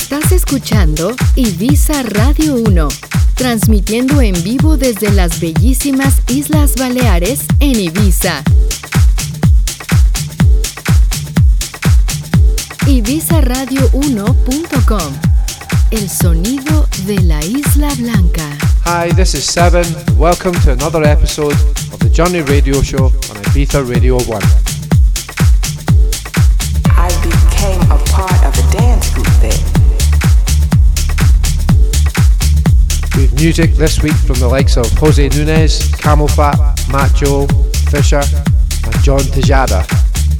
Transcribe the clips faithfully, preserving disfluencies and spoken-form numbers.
Estás escuchando Ibiza Radio uno, transmitiendo en vivo desde las bellísimas Islas Baleares en Ibiza. Ibiza Radio one dot com, el sonido de la Isla Blanca. Hi, this is Seven. Welcome to another episode of the Journey Radio Show on Ibiza Radio one. I became a part of a dance group there. We have music this week from the likes of Jose Nunes, Camelfat, Matt Joe, Fisher and John Tejada.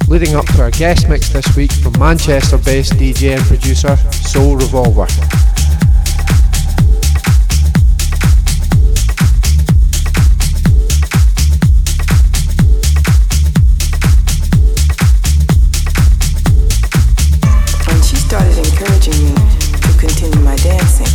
Leading up to our guest mix this week from Manchester-based D J and producer Soul Revolver. And she started encouraging me to continue my dancing.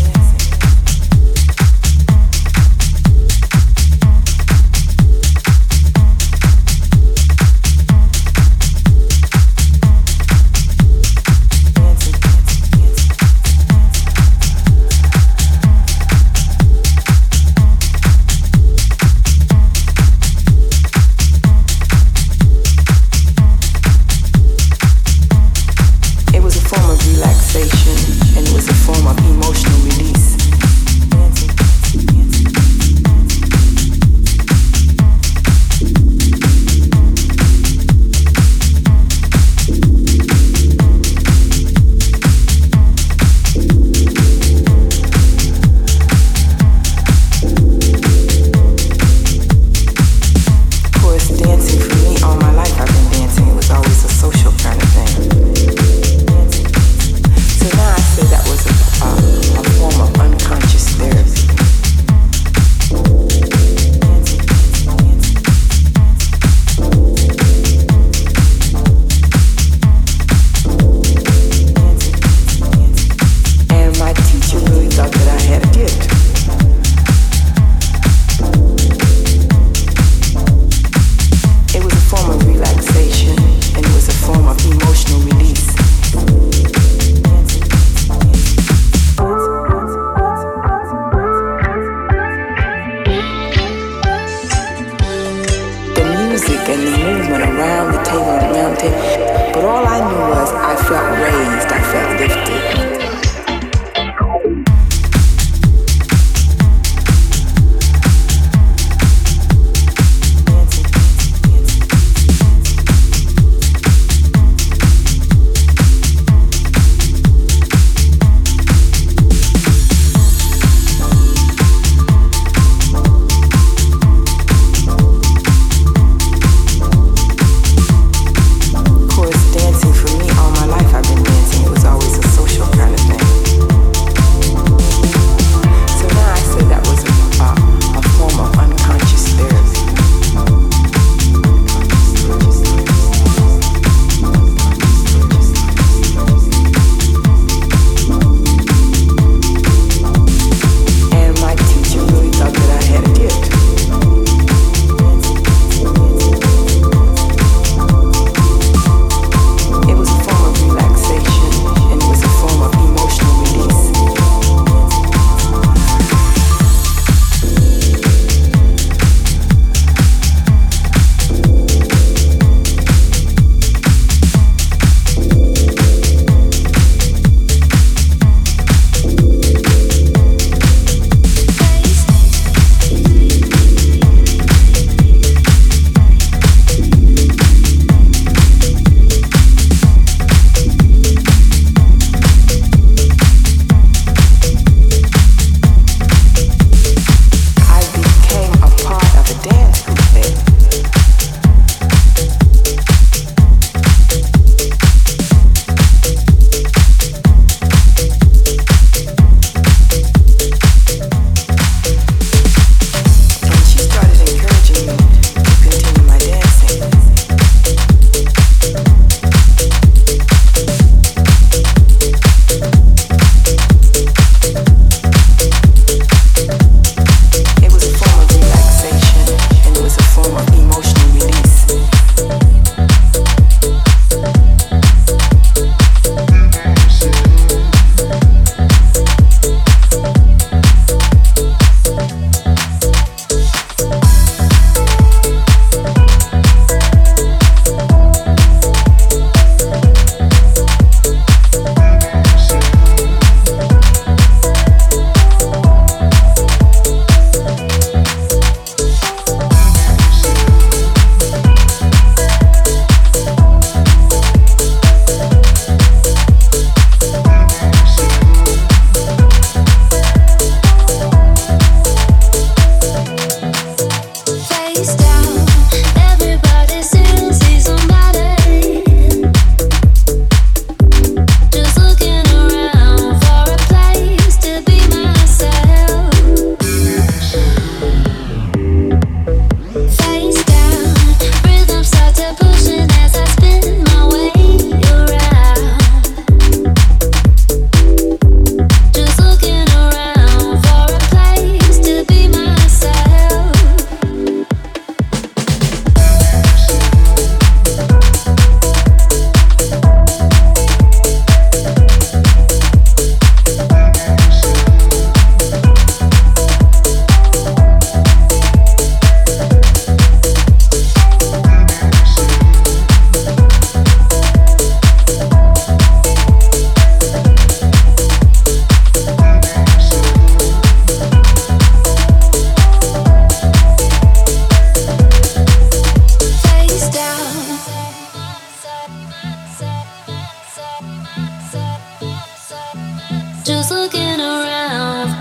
just looking around.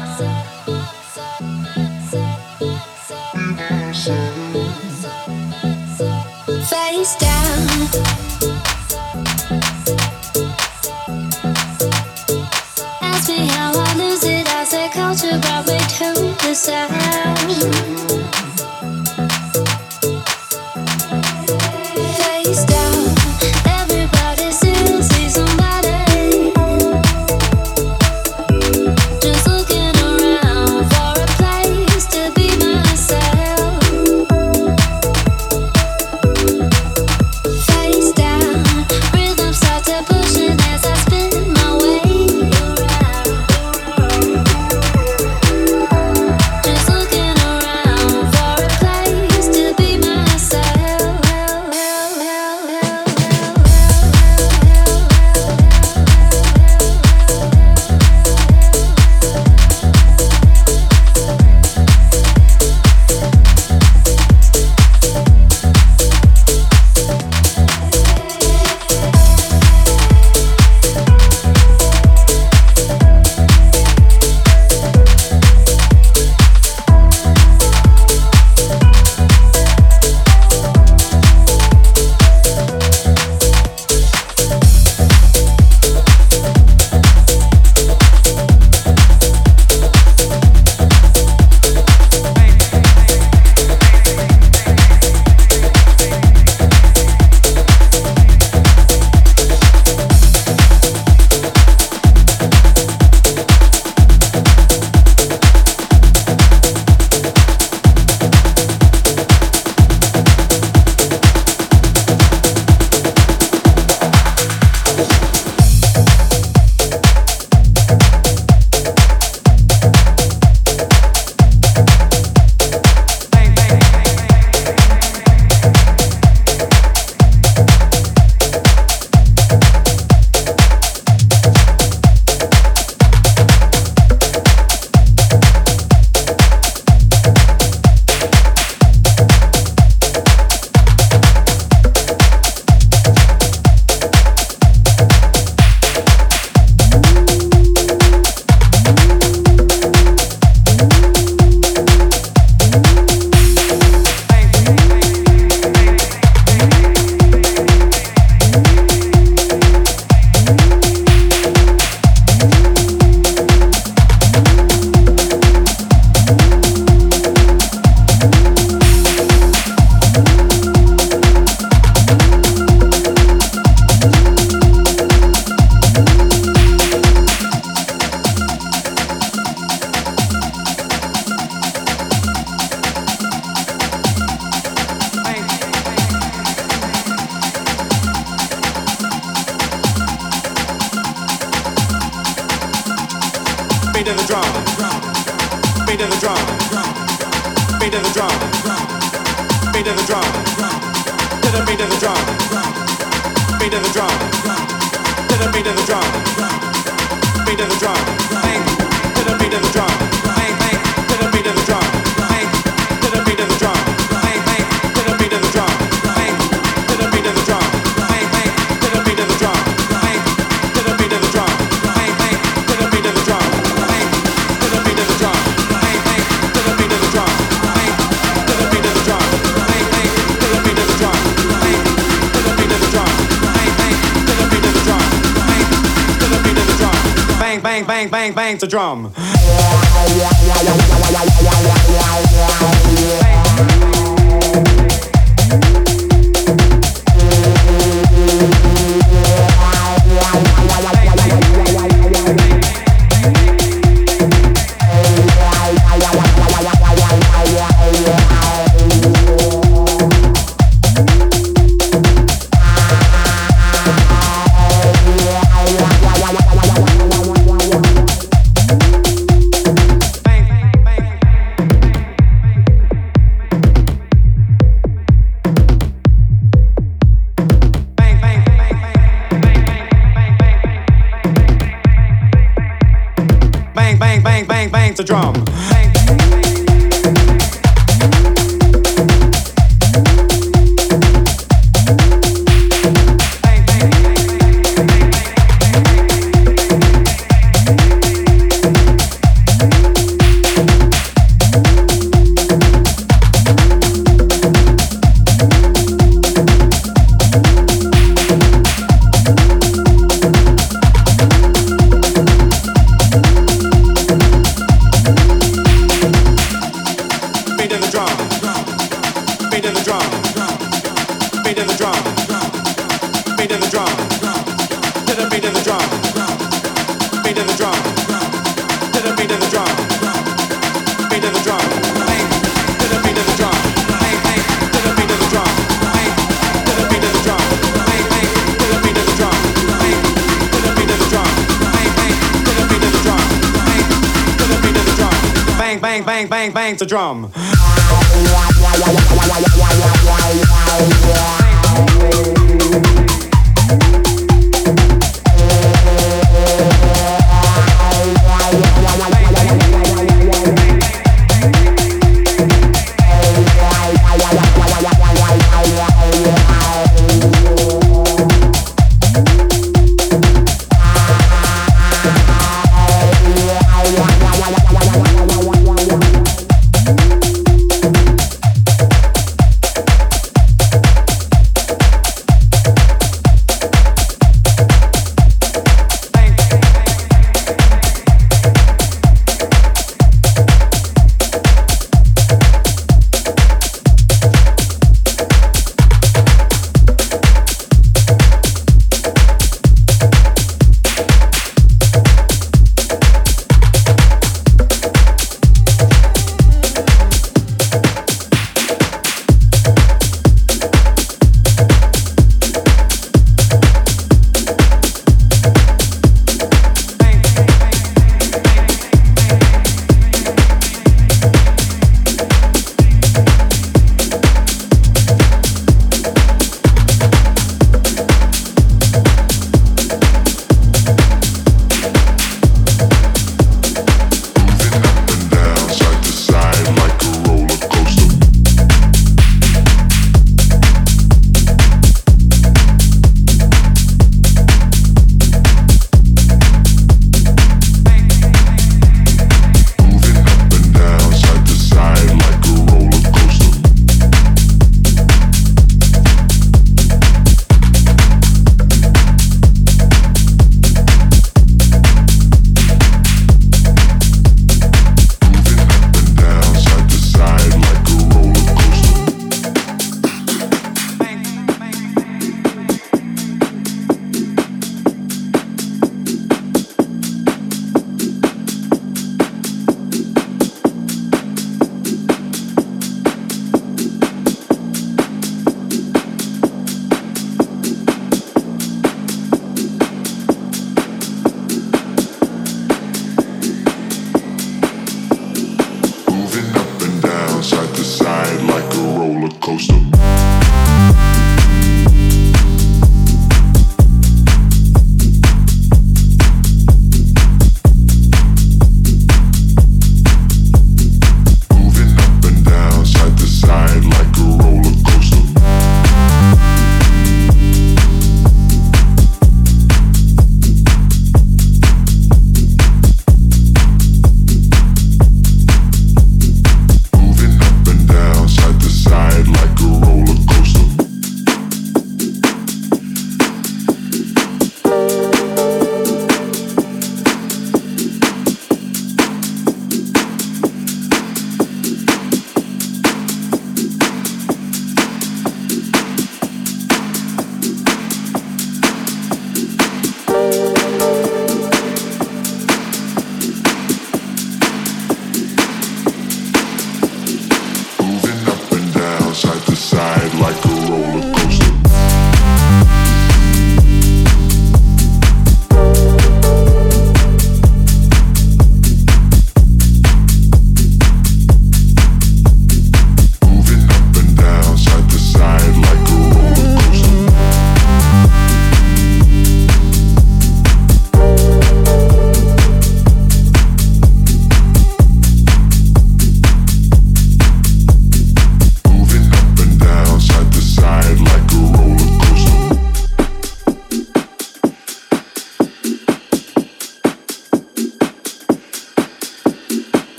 Face down. Bang, bang, bang, bang to drum. Bang, bang, bang the drum.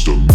system.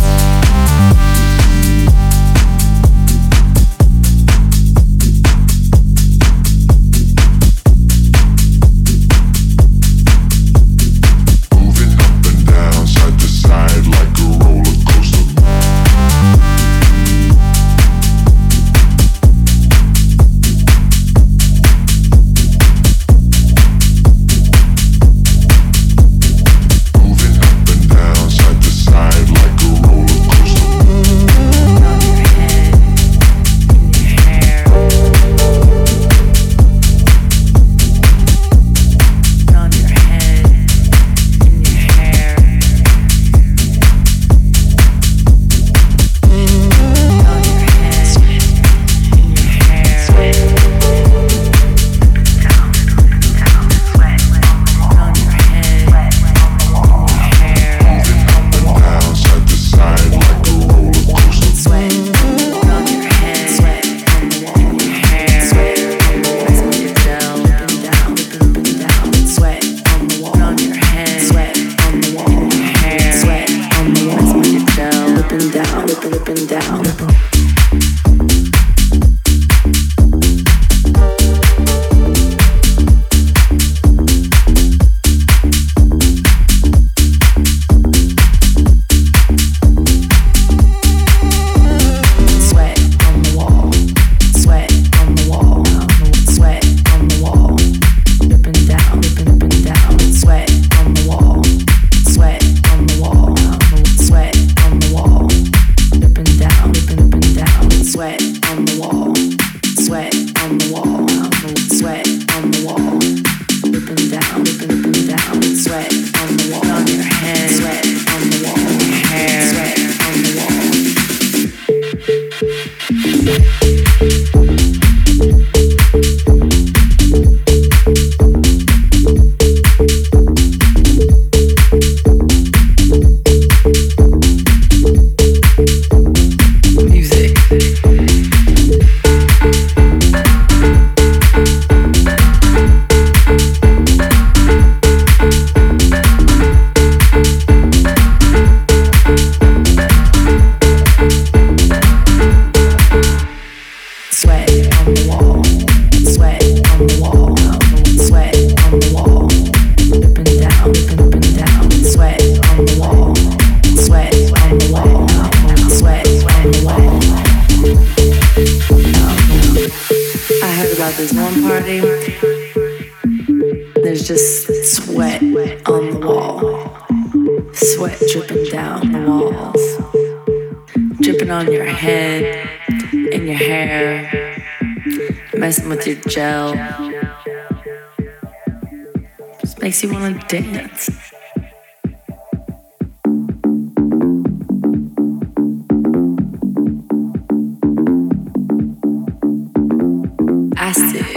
Dance. Acid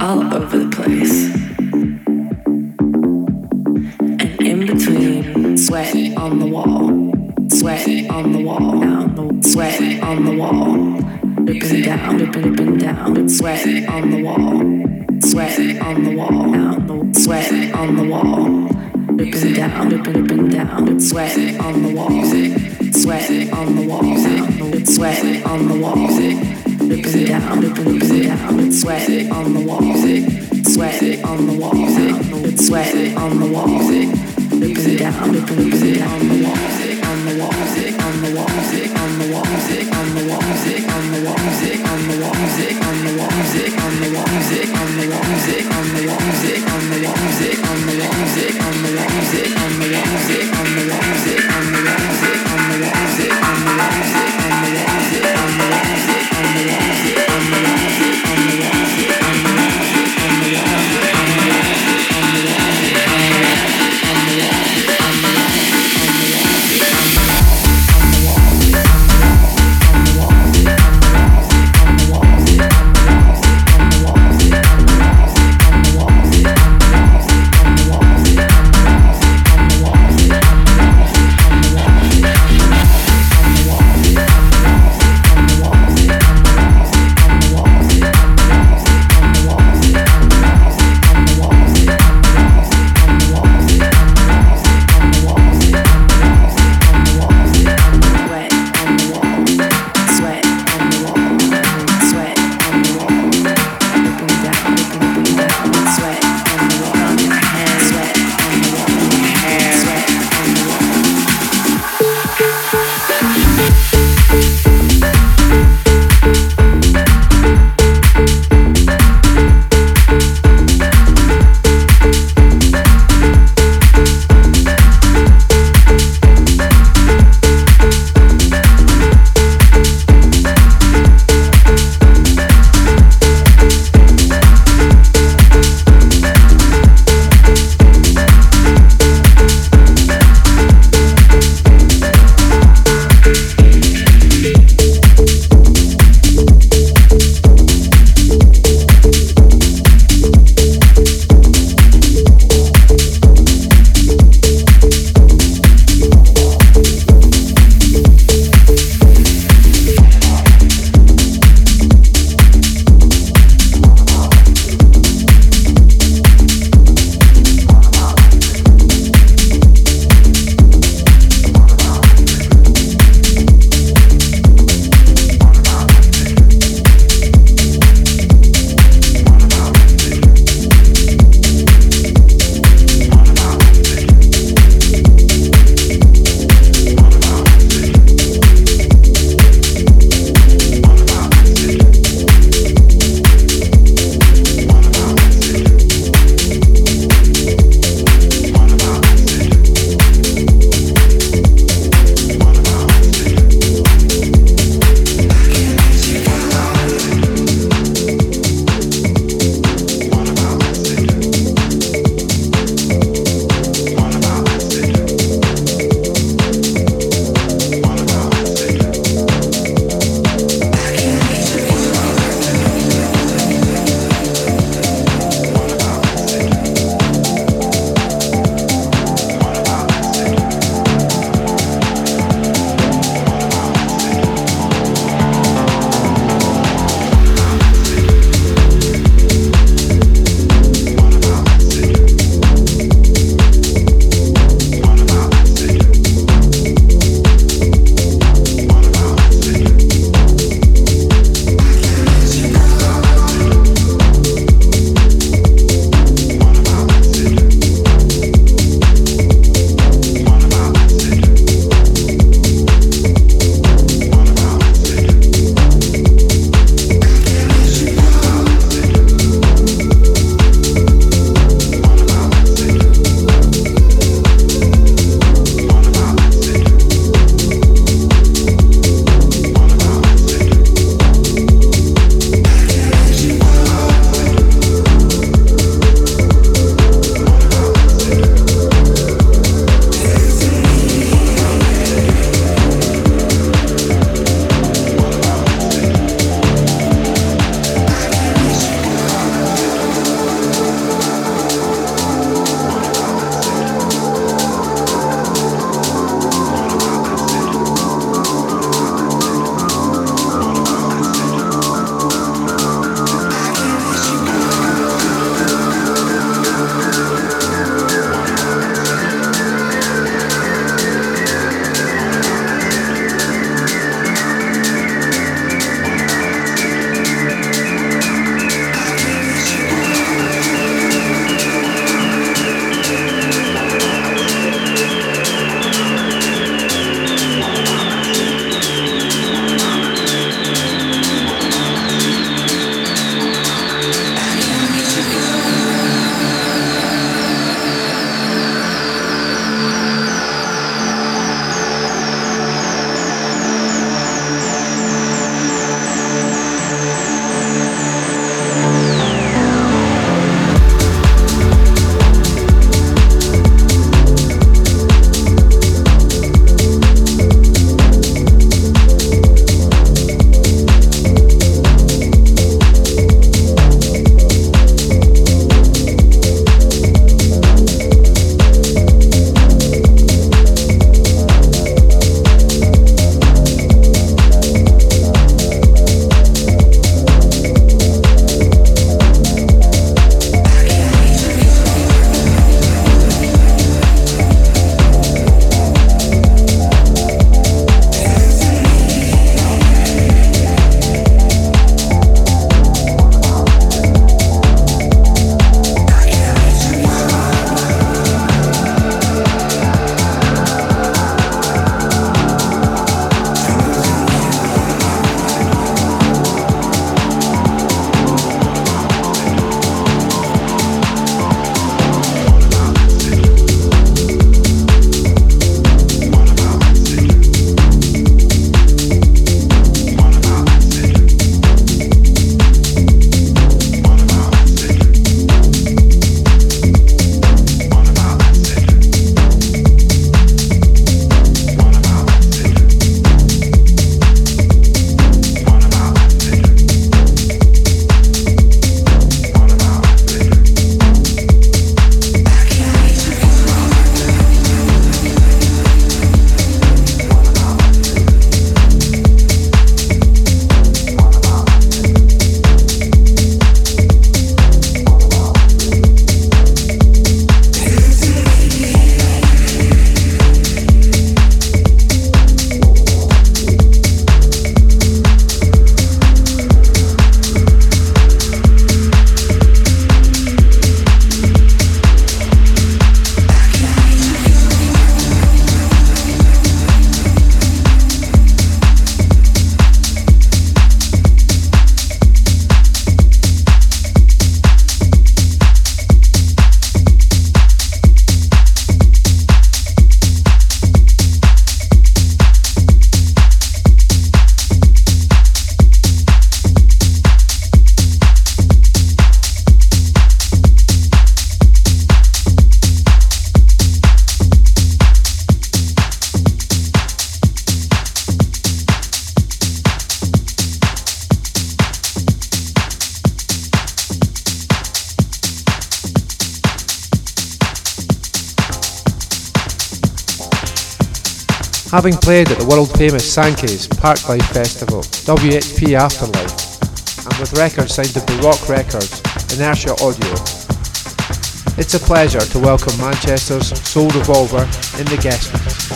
all over the place. And in between, sweat on the wall, sweat on the wall, down, sweat on the wall, dripping down, dripping, dripping down, sweat on the wall, sweat on the wall, down. Sweat on the wall, dripping down, dripping, dripping down. Sweat on the wall, sweat on the wall, down. Sweat on the wall, dripping down, dripping, dripping down. Sweat on the wall, sweat on the wall, down. Sweat on the wall, dripping down, dripping, dripping down. The wall, on the wall, on the wall, on the wall, on the wall, on the wall, on the wall, on the wall, on the wall, on the wall, on the wall. having played at the world-famous Sankey's Parklife Festival, W H P Afterlife, and with records signed to Rock Records, Inertia Audio. It's a pleasure to welcome Manchester's Soul Revolver in the guest mix.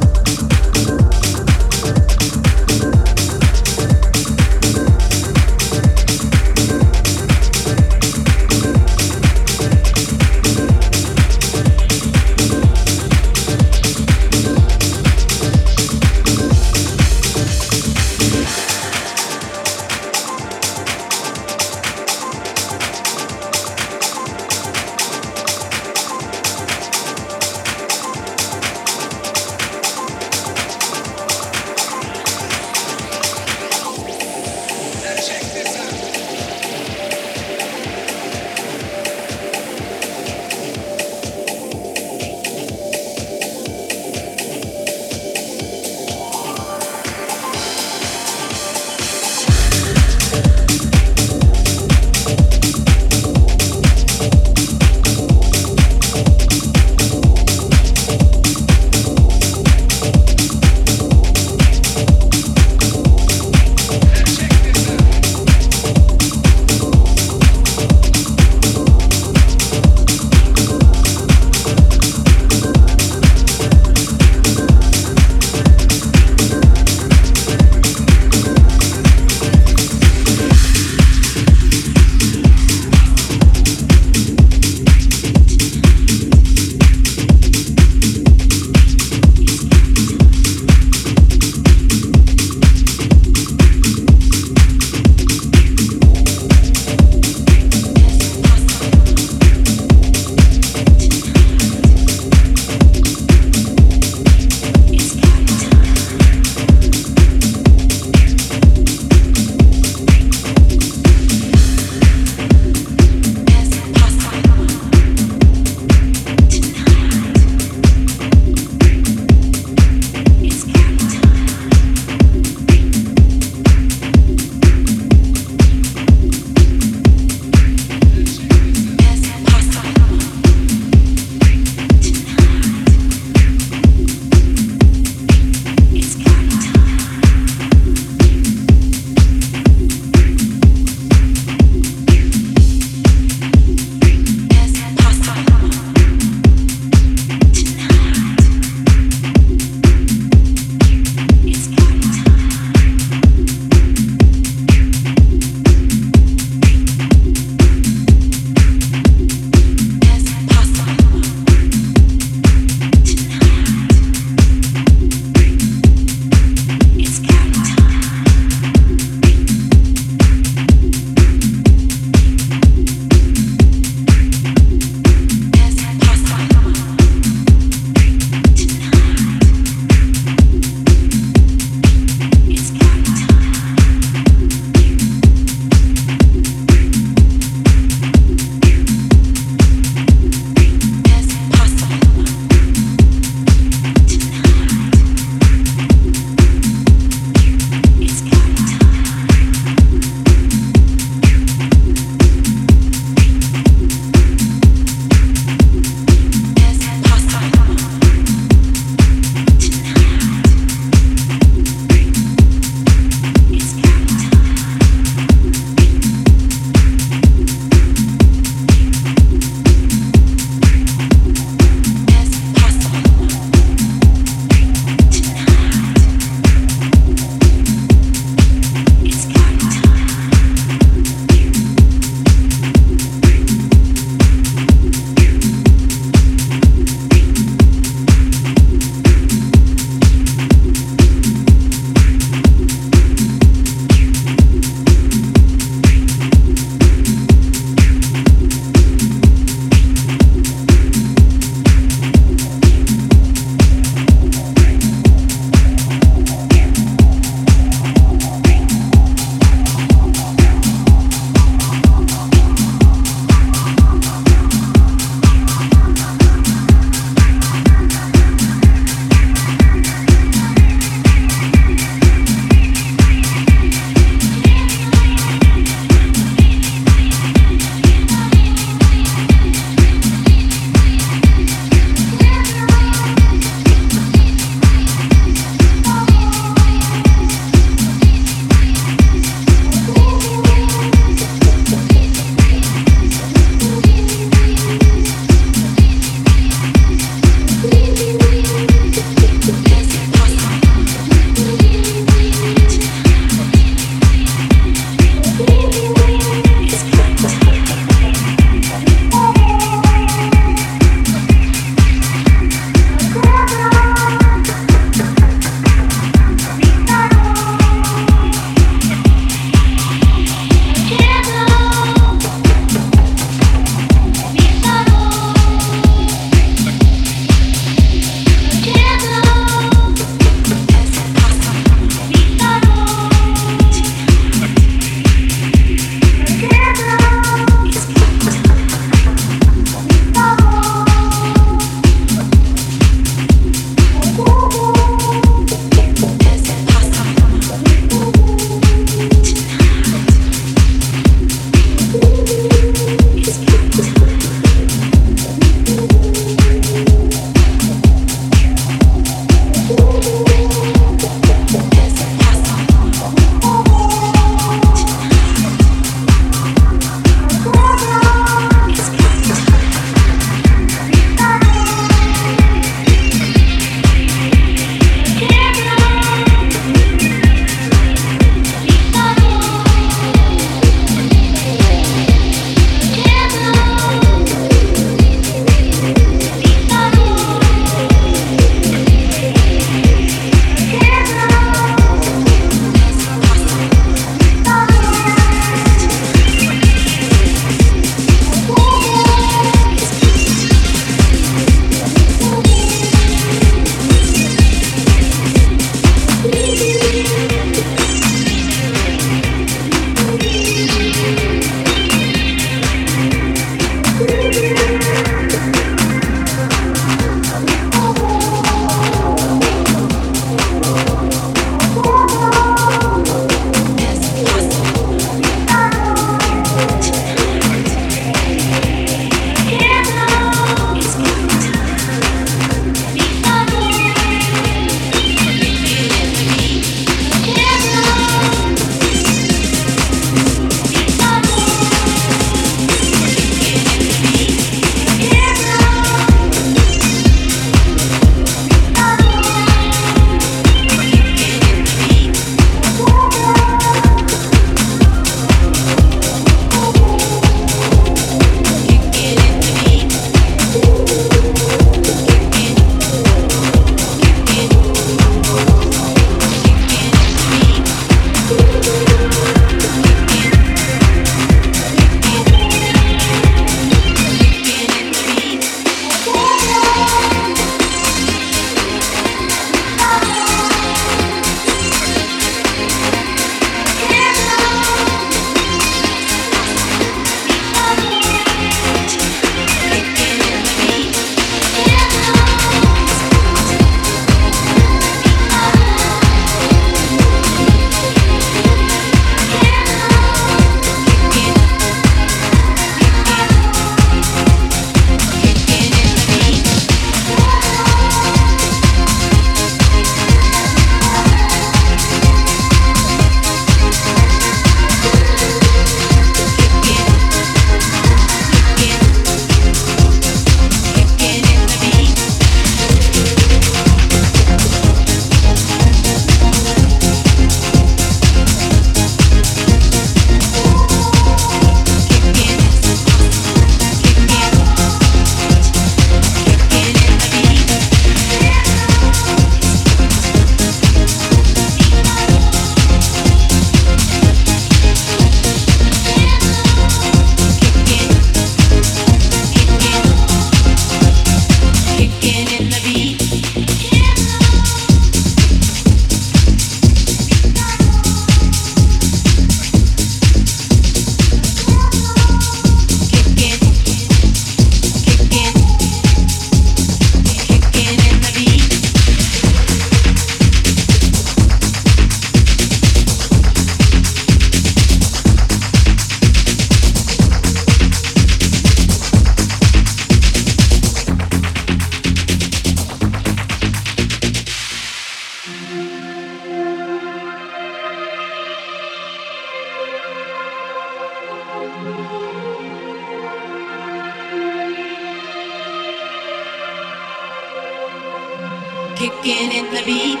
Kicking in the beat.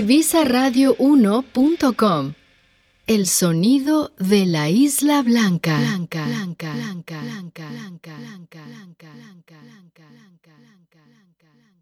Ibiza Radio uno punto com. El sonido de la Isla Blanca. Blanca, blanca, blanca, blanca, blanca, blanca, blanca, blanca, blanca, blanca, blanca, blanca.